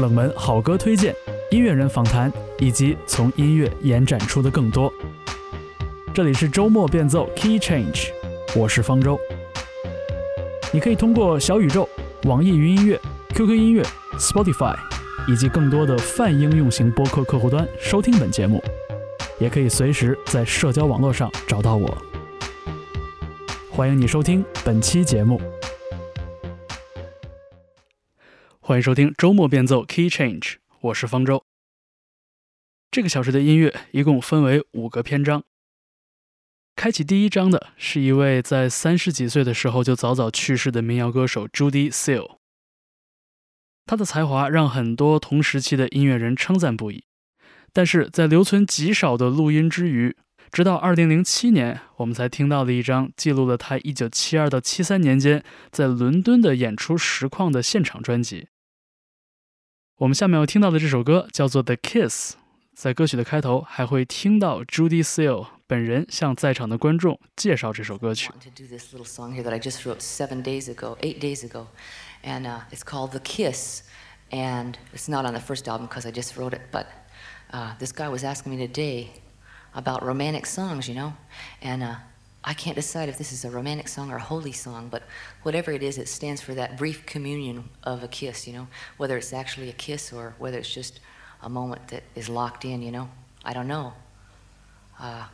冷门好歌推荐、音乐人访谈以及从音乐延展出的更多。这里是周末变奏 Key Change， 我是方舟。你可以通过小宇宙、网易云音乐、QQ 音乐、Spotify 以及更多的泛应用型播客客户端收听本节目，也可以随时在社交网络上找到我。欢迎你收听本期节目。欢迎收听周末变奏 Key Change， 我是方舟。这个小时的音乐一共分为5个篇章。开启第一章的是一位在30几岁的时候就早早去世的民谣歌手 Judee Sill。他的才华让很多同时期的音乐人称赞不已，但是在留存极少的录音之余，直到2007年我们才听到了一张记录了他1972到73年间在伦敦的演出实况的现场专辑。我们下面要听到的这首歌叫做 The Kiss， 在歌曲的开头还会听到 Judee Sill本人向在场的观众介绍这首歌曲。And it's called The Kiss, and it's not on the first album because I just wrote it, but this guy was asking me today about romantic songs, you know, and I can't decide if this is a romantic song or a holy song, but whatever it is, it stands for that brief communion of a kiss, you know, whether it's actually a kiss or whether it's just a moment that is locked in, you know, I don't know. I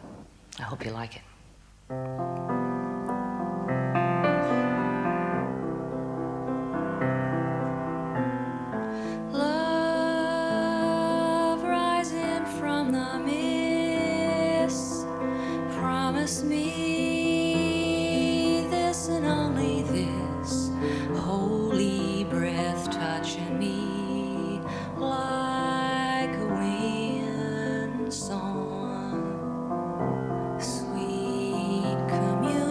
hope you like it.Promise me this and only this, holy breath touching me like a wind song, sweet communion.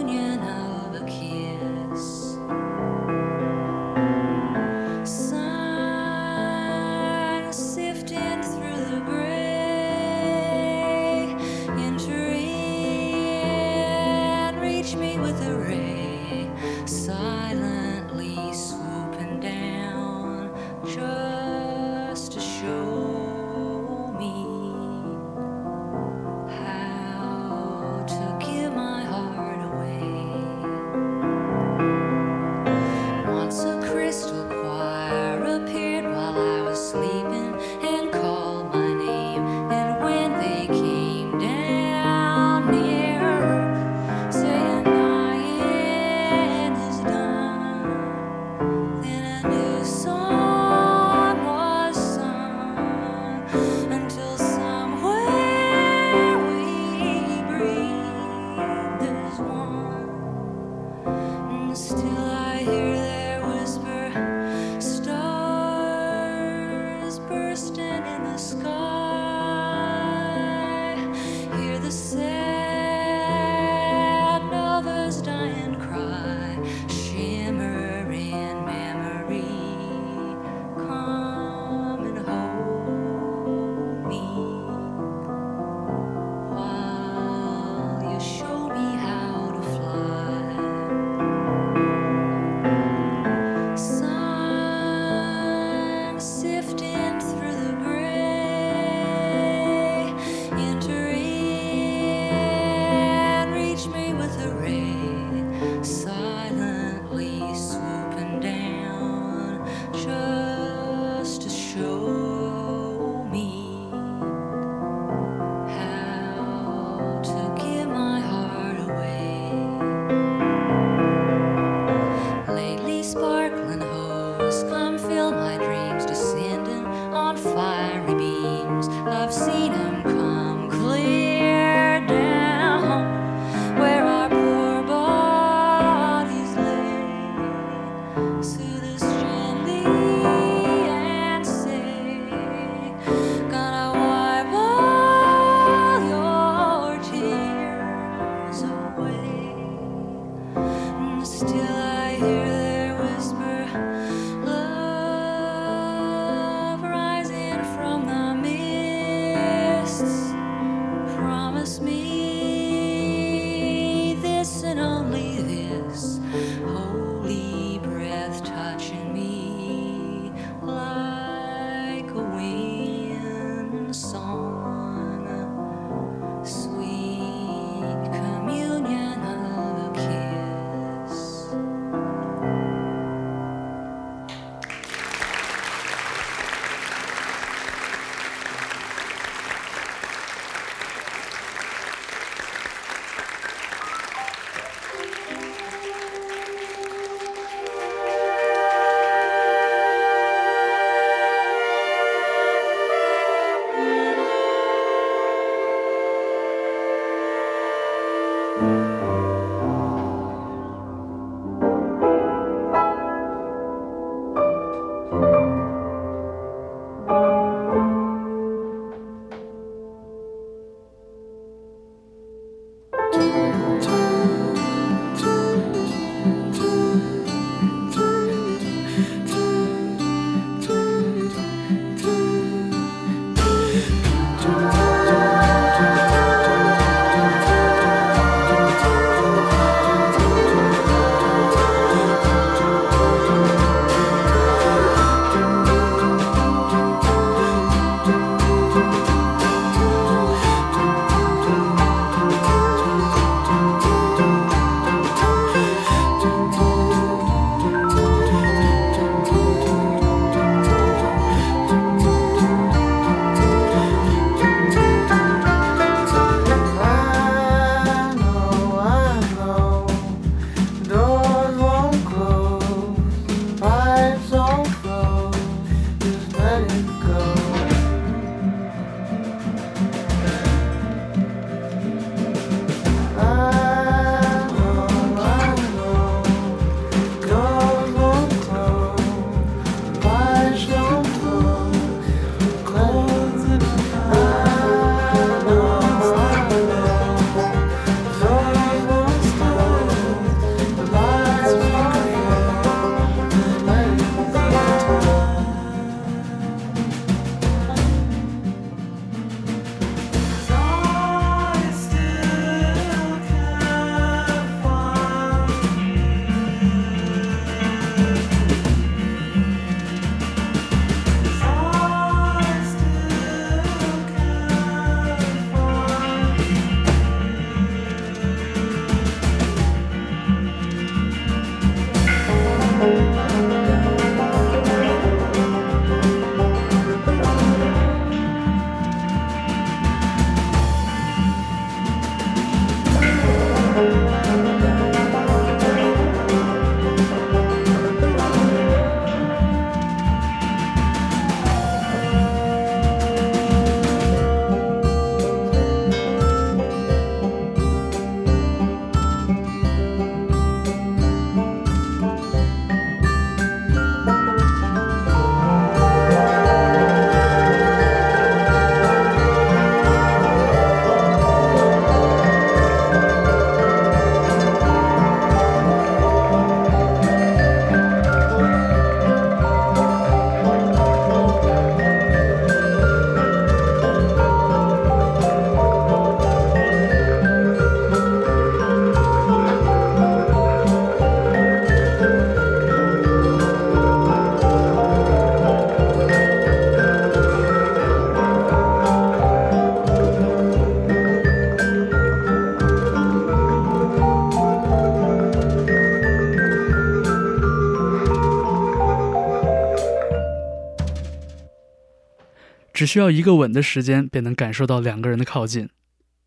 只需要一个吻的时间便能感受到两个人的靠近，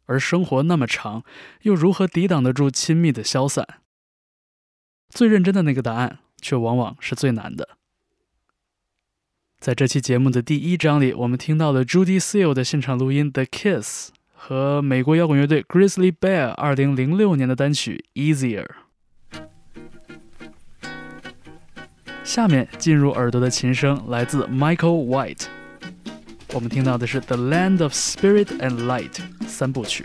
而生活那么长，又如何抵挡得住亲密的消散？最认真的那个答案，却往往是最难的。在这期节目的第一章里，我们听到了 Judee Sill 的现场录音 The Kiss 和美国摇滚乐队 Grizzly Bear 2006年的单曲 Easier。 下面进入耳朵的琴声来自 Michael White， 我们听到的是 The Land of Spirit and Light 三部曲。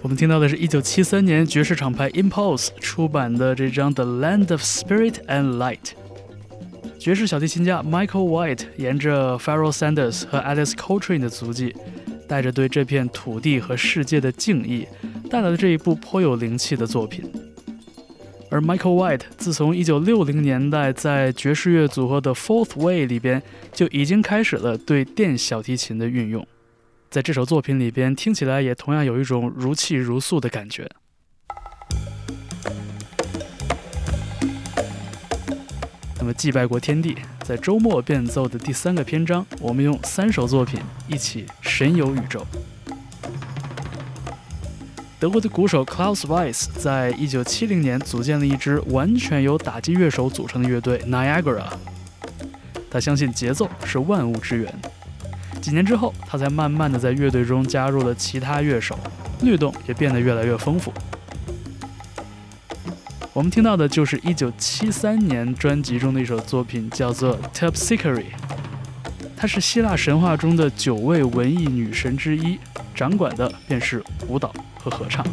我们听到的是1973年爵士厂牌 Impulse 出版的这张 The Land of Spirit and Light。 爵士小提琴家 Michael White 沿着 Pharoah Sanders 和 Alice Coltrane 的足迹，带着对这片土地和世界的敬意，带来了这一部颇有灵气的作品。而 Michael White 自从1960年代在爵士乐组合的 Fourth Way 里边就已经开始了对电小提琴的运用，在这首作品里边听起来也同样有一种如泣如诉的感觉。那么祭拜过天地，在周末变奏的第3个篇章，我们用3首作品一起神游宇宙。德国的鼓手 Klaus Weiss 在1970年组建了一支完全由打击乐手组成的乐队 Niagara。 他相信节奏是万物之源，几年之后他才慢慢地在乐队中加入了其他乐手，律动也变得越来越丰富。我们听到的就是1973年专辑中的一首作品，叫做 Terpsichore。 她是希腊神话中的9位文艺女神之一，掌管的便是舞蹈和合唱。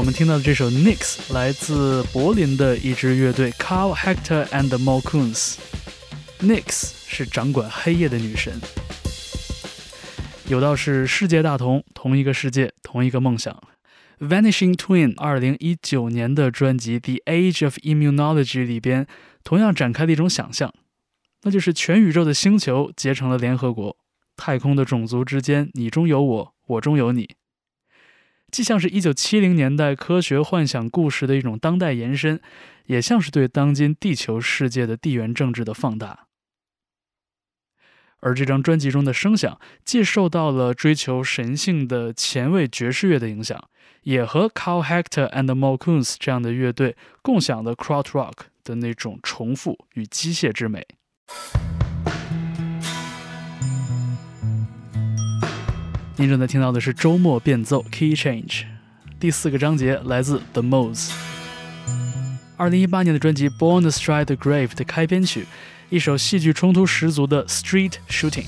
我们听到的这首 Nyx 来自柏林的一支乐队 Karl Hector and the Malcouns。 Nyx 是掌管黑夜的女神，有道是世界大同，同一个世界，同一个梦想。Vanishing Twin 2019年的专辑 The Age of Immunology 里边同样展开了一种想象，那就是全宇宙的星球结成了联合国，太空的种族之间你中有我，我中有你，既像是1970年代科学幻想故事的一种当代延伸，也像是对当今地球世界的地缘政治的放大。而这张专辑中的声响既受到了追求神性的前卫爵士乐的影响，也和 Karl Hector and the Malcouns 这样的乐队共享的 Krautrock 的那种重复与机械之美。您正在听到的是周末变奏 Key Change， 第4个章节来自 The Molds， 2018年的专辑 Born Astride the Grave 的开篇曲，一首戏剧冲突十足的 Street Shooting。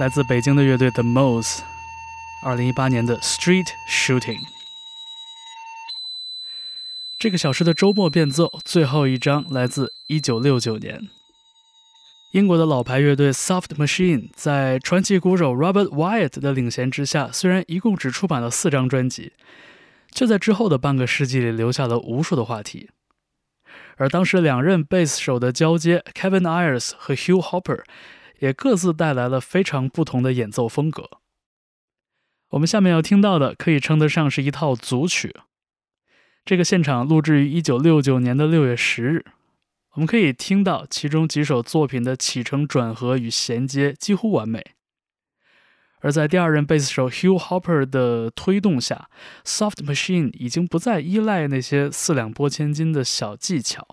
来自北京的乐队 The Molds 2018年的 Street Shooting。 这个小时的周末变奏最后一张来自1969年英国的老牌乐队 Soft Machine， 在传奇鼓手 Robert Wyatt 的领衔之下，虽然一共只出版了4张专辑，却在之后的半个世纪里留下了无数的话题。而当时两任贝斯手的交接 Kevin Ayers 和 Hugh Hopper 也各自带来了非常不同的演奏风格。我们下面要听到的可以称得上是一套组曲，这个现场录制于1969年的6月10日。我们可以听到其中几首作品的起承转合与衔接几乎完美。而在第二任贝斯手 Hugh Hopper 的推动下， Soft Machine 已经不再依赖那些四两拨千斤的小技巧，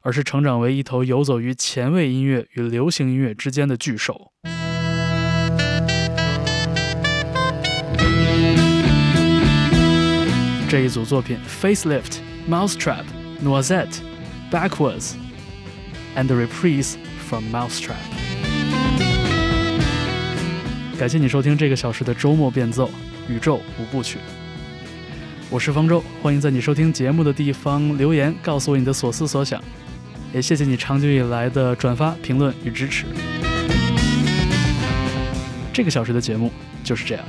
而是成长为一头游走于前卫音乐与流行音乐之间的巨兽。这一组作品 Facelift, Mousetrap, Noisette, Backwards and the reprise from Mousetrap。 感谢你收听这个小时的周末变奏宇宙5部曲，我是方舟，欢迎在你收听节目的地方留言告诉我你的所思所想，也谢谢你长久以来的转发评论与支持。这个小时的节目就是这样。